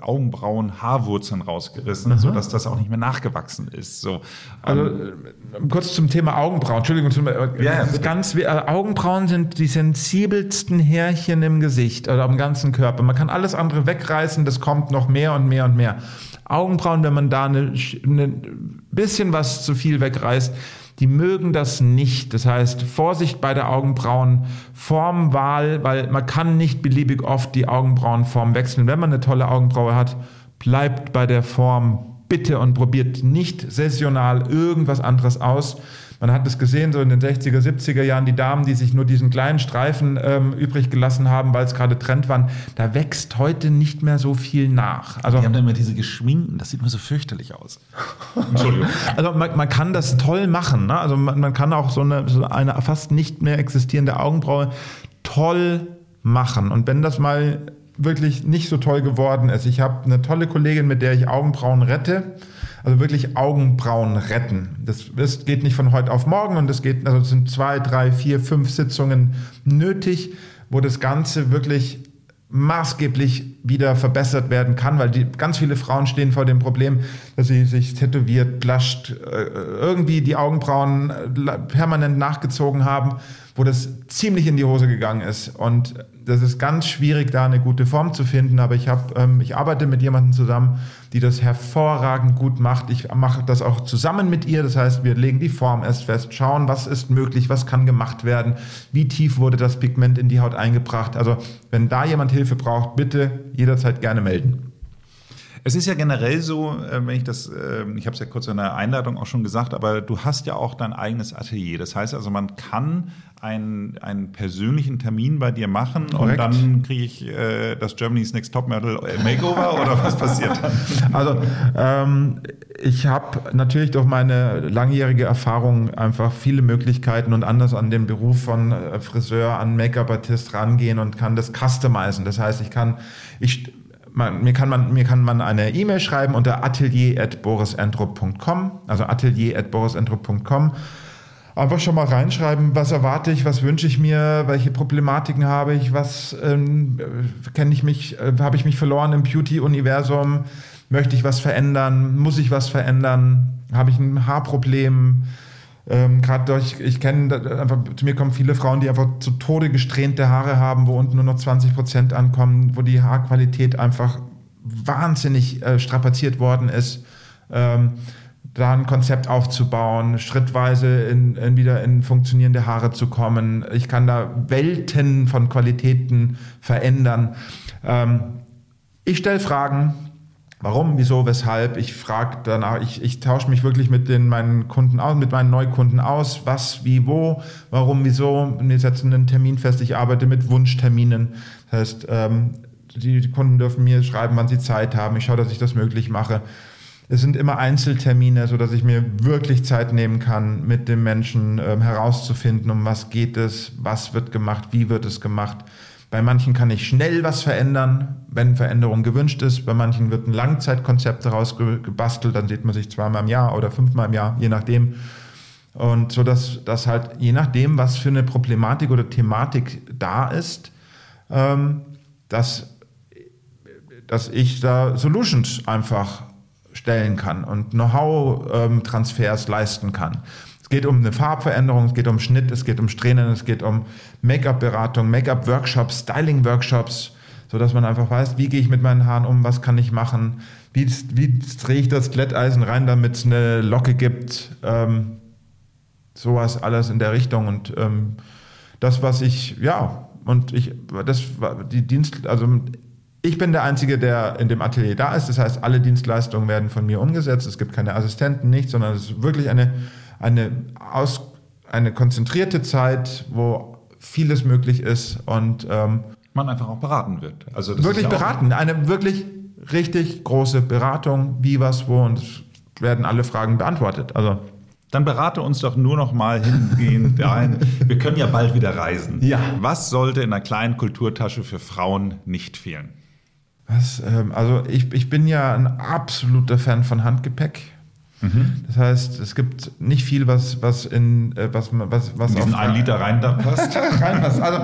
Augenbrauen, Haarwurzeln rausgerissen, sodass das auch nicht mehr nachgewachsen ist. So. Also kurz zum Thema Augenbrauen, Entschuldigung, ganz Augenbrauen sind die sensibelsten Härchen im Gesicht oder am ganzen Körper. Man kann alles andere wegreißen, das kommt noch mehr und mehr und mehr. Augenbrauen, wenn man da ein bisschen was zu viel wegreißt, die mögen das nicht. Das heißt, Vorsicht bei der Augenbrauenformwahl, weil man kann nicht beliebig oft die Augenbrauenform wechseln. Wenn man eine tolle Augenbraue hat, bleibt bei der Form bitte und probiert nicht saisonal irgendwas anderes aus. Man hat es gesehen, so in den 60er, 70er Jahren, die Damen, die sich nur diesen kleinen Streifen übrig gelassen haben, weil es gerade Trend waren, da wächst heute nicht mehr so viel nach. Also, die haben dann immer diese geschminkten, das sieht mir so fürchterlich aus. Entschuldigung. Also man kann das toll machen, ne? Also man kann auch so eine fast nicht mehr existierende Augenbraue toll machen. Und wenn das mal wirklich nicht so toll geworden ist, ich habe eine tolle Kollegin, mit der ich Augenbrauen rette, also wirklich Augenbrauen retten. Das geht nicht von heute auf morgen und es sind 2, 3, 4, 5 Sitzungen nötig, wo das Ganze wirklich maßgeblich wieder verbessert werden kann, weil ganz viele Frauen stehen vor dem Problem, dass sie sich tätowiert, blusht, irgendwie die Augenbrauen permanent nachgezogen haben, wo das ziemlich in die Hose gegangen ist. Und das ist ganz schwierig, da eine gute Form zu finden, aber ich arbeite mit jemandem zusammen, die das hervorragend gut macht. Ich mache das auch zusammen mit ihr, das heißt, wir legen die Form erst fest, schauen, was ist möglich, was kann gemacht werden, wie tief wurde das Pigment in die Haut eingebracht. Also wenn da jemand Hilfe braucht, bitte jederzeit gerne melden. Es ist ja generell so, ich habe es ja kurz in der Einleitung auch schon gesagt, aber du hast ja auch dein eigenes Atelier. Das heißt also, man kann einen persönlichen Termin bei dir machen. Korrekt. Und dann kriege ich das Germany's Next Topmodel Makeover oder was passiert dann? Also ich habe natürlich durch meine langjährige Erfahrung einfach viele Möglichkeiten und anders an den Beruf von Friseur, an Make-up-Artist rangehen und kann das customizen. Das heißt, mir kann man eine E-Mail schreiben unter atelier@borisentrup.com, also atelier@borisentrup.com. Einfach schon mal reinschreiben, was erwarte ich, was wünsche ich mir, welche Problematiken habe ich, was habe ich mich verloren im Beauty-Universum, möchte ich was verändern, muss ich was verändern, habe ich ein Haarproblem? Zu mir kommen viele Frauen, die einfach zu Tode gesträhnte Haare haben, wo unten nur noch 20% ankommen, wo die Haarqualität einfach wahnsinnig strapaziert worden ist. Da ein Konzept aufzubauen, schrittweise wieder in funktionierende Haare zu kommen. Ich kann da Welten von Qualitäten verändern. Ich stelle Fragen. Warum, wieso, weshalb? Ich frage danach, ich tausche mich wirklich mit meinen Kunden aus, mit meinen Neukunden aus, was, wie, wo, warum, wieso. Wir setzen einen Termin fest, ich arbeite mit Wunschterminen. Das heißt, die Kunden dürfen mir schreiben, wann sie Zeit haben. Ich schaue, dass ich das möglich mache. Es sind immer Einzeltermine, sodass ich mir wirklich Zeit nehmen kann, mit dem Menschen herauszufinden, um was geht es, was wird gemacht, wie wird es gemacht. Bei manchen kann ich schnell was verändern, wenn Veränderung gewünscht ist. Bei manchen wird ein Langzeitkonzept daraus gebastelt. Dann sieht man sich 2-mal im Jahr oder 5-mal im Jahr, je nachdem. Und so, dass das halt, je nachdem, was für eine Problematik oder Thematik da ist, dass ich da Solutions einfach stellen kann und Know-how-Transfers leisten kann. Es geht um eine Farbveränderung, es geht um Schnitt, es geht um Strähnen, es geht um Make-up-Beratung, Make-up-Workshops, Styling-Workshops, sodass man einfach weiß, wie gehe ich mit meinen Haaren um, was kann ich machen, wie drehe ich das Glätteisen rein, damit es eine Locke gibt, sowas alles in der Richtung. Und ich bin der Einzige, der in dem Atelier da ist, das heißt, alle Dienstleistungen werden von mir umgesetzt, es gibt keine Assistenten, nichts, sondern es ist wirklich eine konzentrierte Zeit, wo vieles möglich ist und man einfach auch beraten wird. Also das wirklich ist ja beraten, eine wirklich richtig große Beratung, wie, was, wo, und es werden alle Fragen beantwortet. Also dann berate uns doch nur noch mal hingehend ein. Wir können ja bald wieder reisen. Ja. Was sollte in einer kleinen Kulturtasche für Frauen nicht fehlen? Was? Also ich bin ja ein absoluter Fan von Handgepäck. Mhm. Das heißt, es gibt nicht viel, was in diesen 1 Liter rein da passt. Reinpasst. Also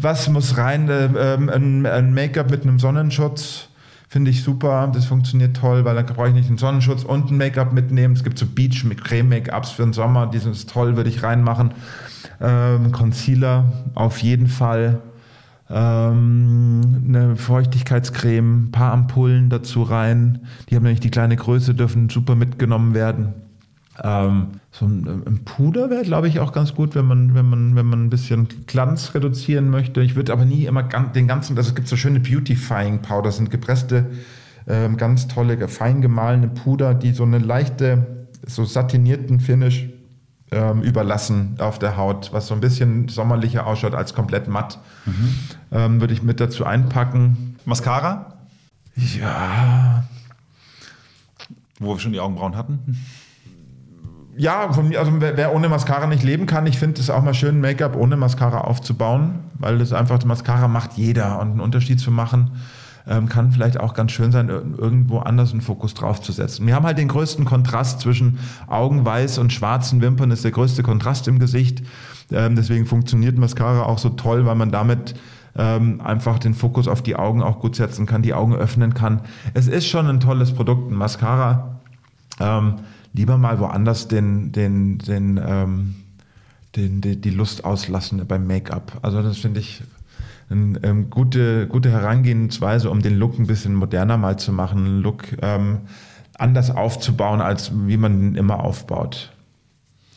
was muss rein? Ein Make-up mit einem Sonnenschutz finde ich super. Das funktioniert toll, weil da brauche ich nicht einen Sonnenschutz und ein Make-up mitnehmen. Es gibt so Beach mit Creme-Make-ups für den Sommer. Die sind toll, würde ich reinmachen. Concealer auf jeden Fall. Eine Feuchtigkeitscreme, ein paar Ampullen dazu rein. Die haben nämlich die kleine Größe, dürfen super mitgenommen werden. So ein Puder wäre, glaube ich, auch ganz gut, wenn man ein bisschen Glanz reduzieren möchte. Ich würde aber nie immer den ganzen, also es gibt so schöne Beautifying Powder, sind gepresste, ganz tolle, fein gemahlene Puder, die so eine leichte, so satinierten Finish überlassen auf der Haut, was so ein bisschen sommerlicher ausschaut als komplett matt. Mhm. Würde ich mit dazu einpacken. Mascara? Ja. Wo wir schon die Augenbrauen hatten? Ja, also wer ohne Mascara nicht leben kann, ich finde es auch mal schön, Make-up ohne Mascara aufzubauen, weil das einfach, Mascara macht jeder, und einen Unterschied zu machen, kann vielleicht auch ganz schön sein, irgendwo anders einen Fokus drauf zu setzen. Wir haben halt den größten Kontrast zwischen Augenweiß und schwarzen Wimpern, ist der größte Kontrast im Gesicht. Deswegen funktioniert Mascara auch so toll, weil man damit einfach den Fokus auf die Augen auch gut setzen kann, die Augen öffnen kann. Es ist schon ein tolles Produkt, ein Mascara. Lieber mal woanders die Lust auslassen beim Make-up. Also das finde ich eine gute Herangehensweise, um den Look ein bisschen moderner mal zu machen, einen Look anders aufzubauen, als wie man ihn immer aufbaut.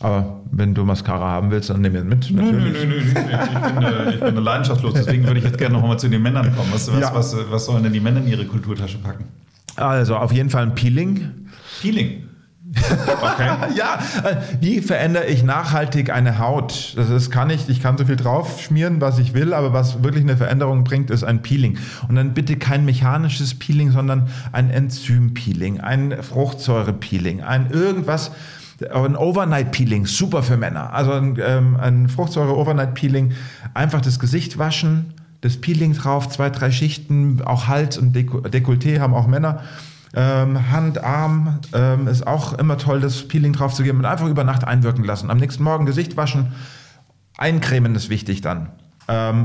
Aber wenn du Mascara haben willst, dann nimm ihn mit. Natürlich. Nö, ich bin leidenschaftslos, deswegen würde ich jetzt gerne noch mal zu den Männern kommen. Was sollen denn die Männer in ihre Kulturtasche packen? Also auf jeden Fall ein Peeling. Peeling? Okay. Ja, wie verändere ich nachhaltig eine Haut? Das kann ich kann so viel drauf schmieren, was ich will, aber was wirklich eine Veränderung bringt, ist ein Peeling. Und dann bitte kein mechanisches Peeling, sondern ein Enzympeeling, ein Fruchtsäurepeeling, ein irgendwas, ein Overnight-Peeling, super für Männer. Also ein Fruchtsäure-Overnight-Peeling, einfach das Gesicht waschen, das Peeling drauf, 2-3 Schichten, auch Hals und Dekolleté haben auch Männer. Hand, Arm, ist auch immer toll, das Peeling drauf zu geben, und einfach über Nacht einwirken lassen. Am nächsten Morgen Gesicht waschen, eincremen ist wichtig dann.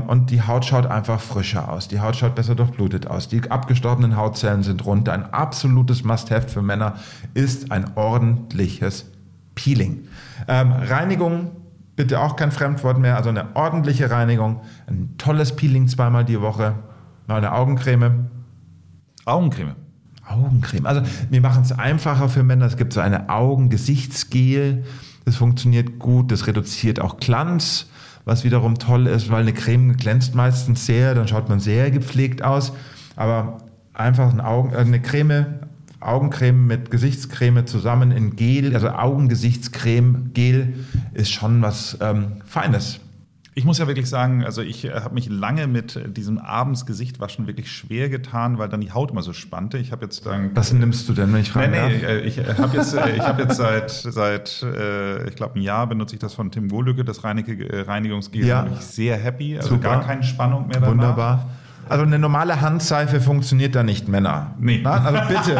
Und die Haut schaut einfach frischer aus. Die Haut schaut besser durchblutet aus. Die abgestorbenen Hautzellen sind runter. Ein absolutes Must-Have für Männer ist ein ordentliches Peeling. Reinigung, bitte auch kein Fremdwort mehr, also eine ordentliche Reinigung. Ein tolles Peeling 2-mal die Woche. Mal eine Augencreme. Augencreme. Also wir machen es einfacher für Männer. Es gibt so eine Augengesichtsgel. Das funktioniert gut. Das reduziert auch Glanz, was wiederum toll ist, weil eine Creme glänzt meistens sehr. Dann schaut man sehr gepflegt aus. Aber einfach Augencreme mit Gesichtscreme zusammen in Gel, also Augengesichtscreme-Gel, ist schon was Feines. Ich muss ja wirklich sagen, also ich habe mich lange mit diesem abends Gesichtwaschen wirklich schwer getan, weil dann die Haut immer so spannte. Ich habe jetzt dann. Was nimmst du denn, wenn ich rein? Nee, ich habe jetzt, seit ich glaube, einem Jahr benutze ich das von Tim Gohlücke, das Reinigungsgel. Ja. Da bin ich sehr happy. Also super. Gar keine Spannung mehr danach. Wunderbar. Also eine normale Handseife funktioniert da nicht, Männer. Nee. Na, also bitte.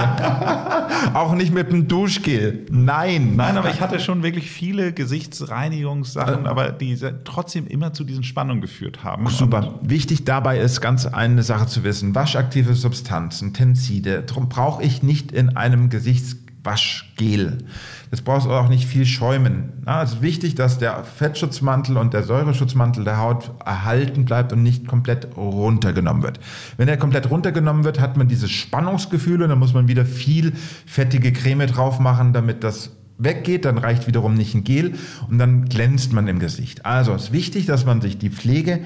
Auch nicht mit dem Duschgel. Nein. Nein, aber ich hatte schon wirklich viele Gesichtsreinigungssachen, aber die trotzdem immer zu diesen Spannungen geführt haben. Super. Und wichtig dabei ist ganz eine Sache zu wissen. Waschaktive Substanzen, Tenside, darum brauche ich nicht in einem Gesichtswaschgel. Das brauchst du auch nicht viel schäumen. Na, es ist wichtig, dass der Fettschutzmantel und der Säureschutzmantel der Haut erhalten bleibt und nicht komplett runtergenommen wird. Wenn er komplett runtergenommen wird, hat man dieses Spannungsgefühl, und dann muss man wieder viel fettige Creme drauf machen, damit das weggeht, dann reicht wiederum nicht ein Gel, und dann glänzt man im Gesicht. Also es ist wichtig, dass man sich die Pflege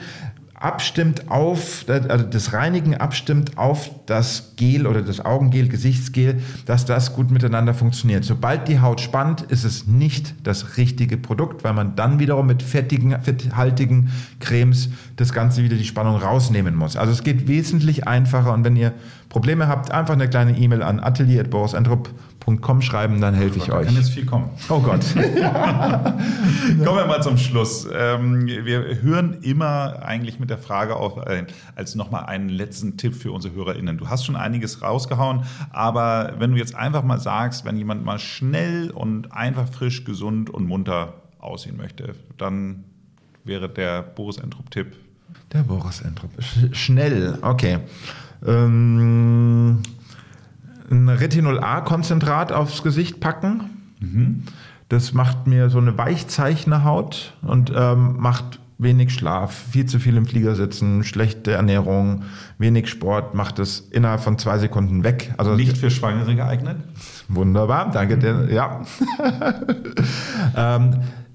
abstimmt auf, also das Reinigen abstimmt auf das Gel oder das Augengel, Gesichtsgel, dass das gut miteinander funktioniert. Sobald die Haut spannt, ist es nicht das richtige Produkt, weil man dann wiederum mit fetthaltigen Cremes das Ganze wieder die Spannung rausnehmen muss. Also es geht wesentlich einfacher, und wenn ihr Probleme habt, einfach eine kleine E-Mail an atelier@borisentrup.com schreiben, dann helfe ich euch. Da kann jetzt viel kommen. Oh Gott. Kommen wir mal zum Schluss. Wir hören immer eigentlich mit der Frage auf, als nochmal einen letzten Tipp für unsere HörerInnen. Du hast schon einiges rausgehauen, aber wenn du jetzt einfach mal sagst, wenn jemand mal schnell und einfach frisch, gesund und munter aussehen möchte, dann wäre der Boris Entrup-Tipp. Der Boris Entrup. Schnell, okay. Ein Retinol-A-Konzentrat aufs Gesicht packen. Mhm. Das macht mir so eine Weichzeichnerhaut und macht wenig Schlaf, viel zu viel im Flieger sitzen, schlechte Ernährung, wenig Sport, macht es innerhalb von 2 Sekunden weg. Also nicht für Schwangere geeignet? Wunderbar, danke. Ja.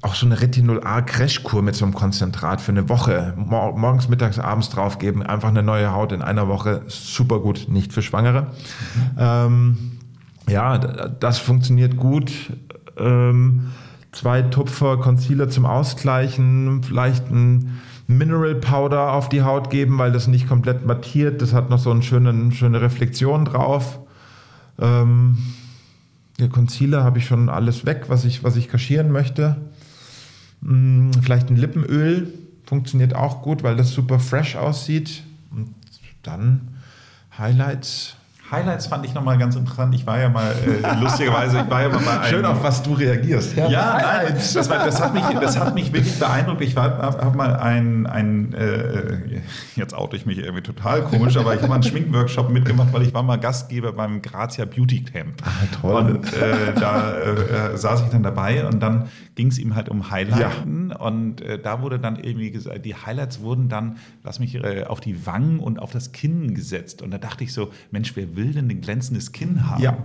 Auch so eine Retinol-A-Crashkur mit so einem Konzentrat für eine Woche. Morgens, mittags, abends draufgeben. Einfach eine neue Haut in einer Woche. Super gut, nicht für Schwangere. Ja, das funktioniert gut. 2 Tupfer Concealer zum Ausgleichen. Vielleicht ein Mineral Powder auf die Haut geben, weil das nicht komplett mattiert. Das hat noch so eine schöne Reflexion drauf. Der Concealer habe ich schon alles weg, was ich kaschieren möchte. Vielleicht ein Lippenöl funktioniert auch gut, weil das super fresh aussieht. Und dann Highlights. Highlights fand ich nochmal ganz interessant. Ich war ja mal, lustigerweise, bei einem... Schön, auf was du reagierst. Ja, Highlights. Das hat mich wirklich beeindruckt. Ich habe mal jetzt oute ich mich irgendwie total komisch, aber ich habe mal einen Schminkworkshop mitgemacht, weil ich war mal Gastgeber beim Grazia Beauty Camp. Ah, toll. Und da saß ich dann dabei und dann ging es ihm halt um Highlighten, ja. Und da wurde dann irgendwie gesagt, die Highlights wurden dann, auf die Wangen und auf das Kinn gesetzt. Und da dachte ich so, Mensch, wer will denn ein glänzendes Kinn haben? Ja.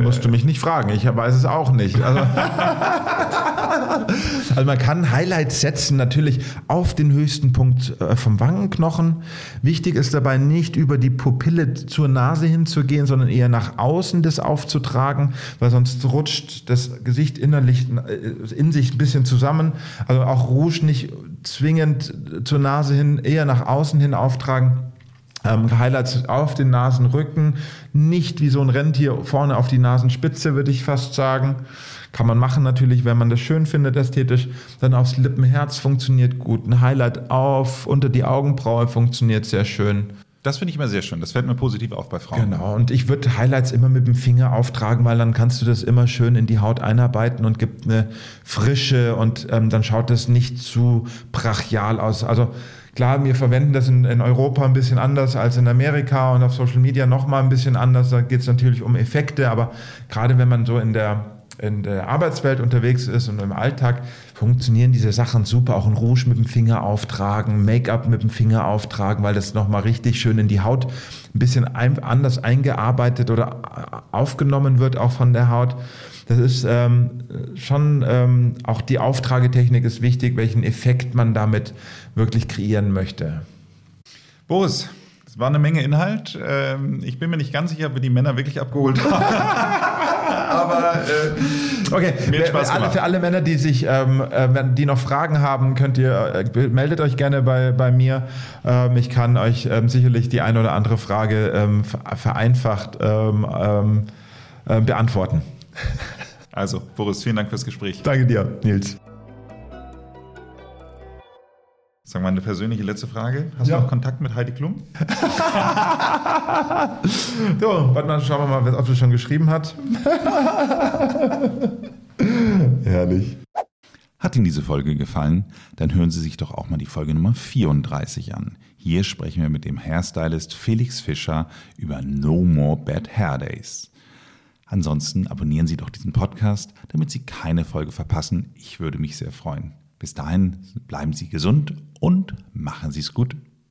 Musst du mich nicht fragen, ich weiß es auch nicht. Also, also man kann Highlights setzen natürlich auf den höchsten Punkt vom Wangenknochen. Wichtig ist dabei nicht über die Pupille zur Nase hinzugehen, sondern eher nach außen das aufzutragen, weil sonst rutscht das Gesicht innerlich in sich ein bisschen zusammen. Also auch Rouge nicht zwingend zur Nase hin, eher nach außen hin auftragen. Highlights auf den Nasenrücken, nicht wie so ein Rentier vorne auf die Nasenspitze, würde ich fast sagen. Kann man machen natürlich, wenn man das schön findet ästhetisch. Dann aufs Lippenherz funktioniert gut. Ein Highlight unter die Augenbraue funktioniert sehr schön. Das finde ich immer sehr schön. Das fällt mir positiv auf bei Frauen. Genau. Und ich würde Highlights immer mit dem Finger auftragen, weil dann kannst du das immer schön in die Haut einarbeiten und gibt eine Frische und dann schaut das nicht zu brachial aus. Also klar, wir verwenden das in Europa ein bisschen anders als in Amerika und auf Social Media nochmal ein bisschen anders. Da geht es natürlich um Effekte, aber gerade wenn man so in der Arbeitswelt unterwegs ist und im Alltag, funktionieren diese Sachen super. Auch ein Rouge mit dem Finger auftragen, Make-up mit dem Finger auftragen, weil das nochmal richtig schön in die Haut ein bisschen anders eingearbeitet oder aufgenommen wird auch von der Haut. Das ist auch die Auftragetechnik ist wichtig, welchen Effekt man damit wirklich kreieren möchte. Boris, es war eine Menge Inhalt. Ich bin mir nicht ganz sicher, ob wir die Männer wirklich abgeholt haben. Aber okay, für alle Männer, die sich, die noch Fragen haben, könnt ihr meldet euch gerne bei mir. Ich kann euch sicherlich die eine oder andere Frage vereinfacht beantworten. Also, Boris, vielen Dank fürs Gespräch. Danke dir, Nils. Sagen wir eine persönliche letzte Frage. Hast du noch Kontakt mit Heidi Klum? So, warte mal, schauen wir mal, ob sie schon geschrieben hat. Herrlich. Hat Ihnen diese Folge gefallen? Dann hören Sie sich doch auch mal die Folge Nummer 34 an. Hier sprechen wir mit dem Hairstylist Felix Fischer über No More Bad Hair Days. Ansonsten abonnieren Sie doch diesen Podcast, damit Sie keine Folge verpassen. Ich würde mich sehr freuen. Bis dahin bleiben Sie gesund und machen Sie es gut.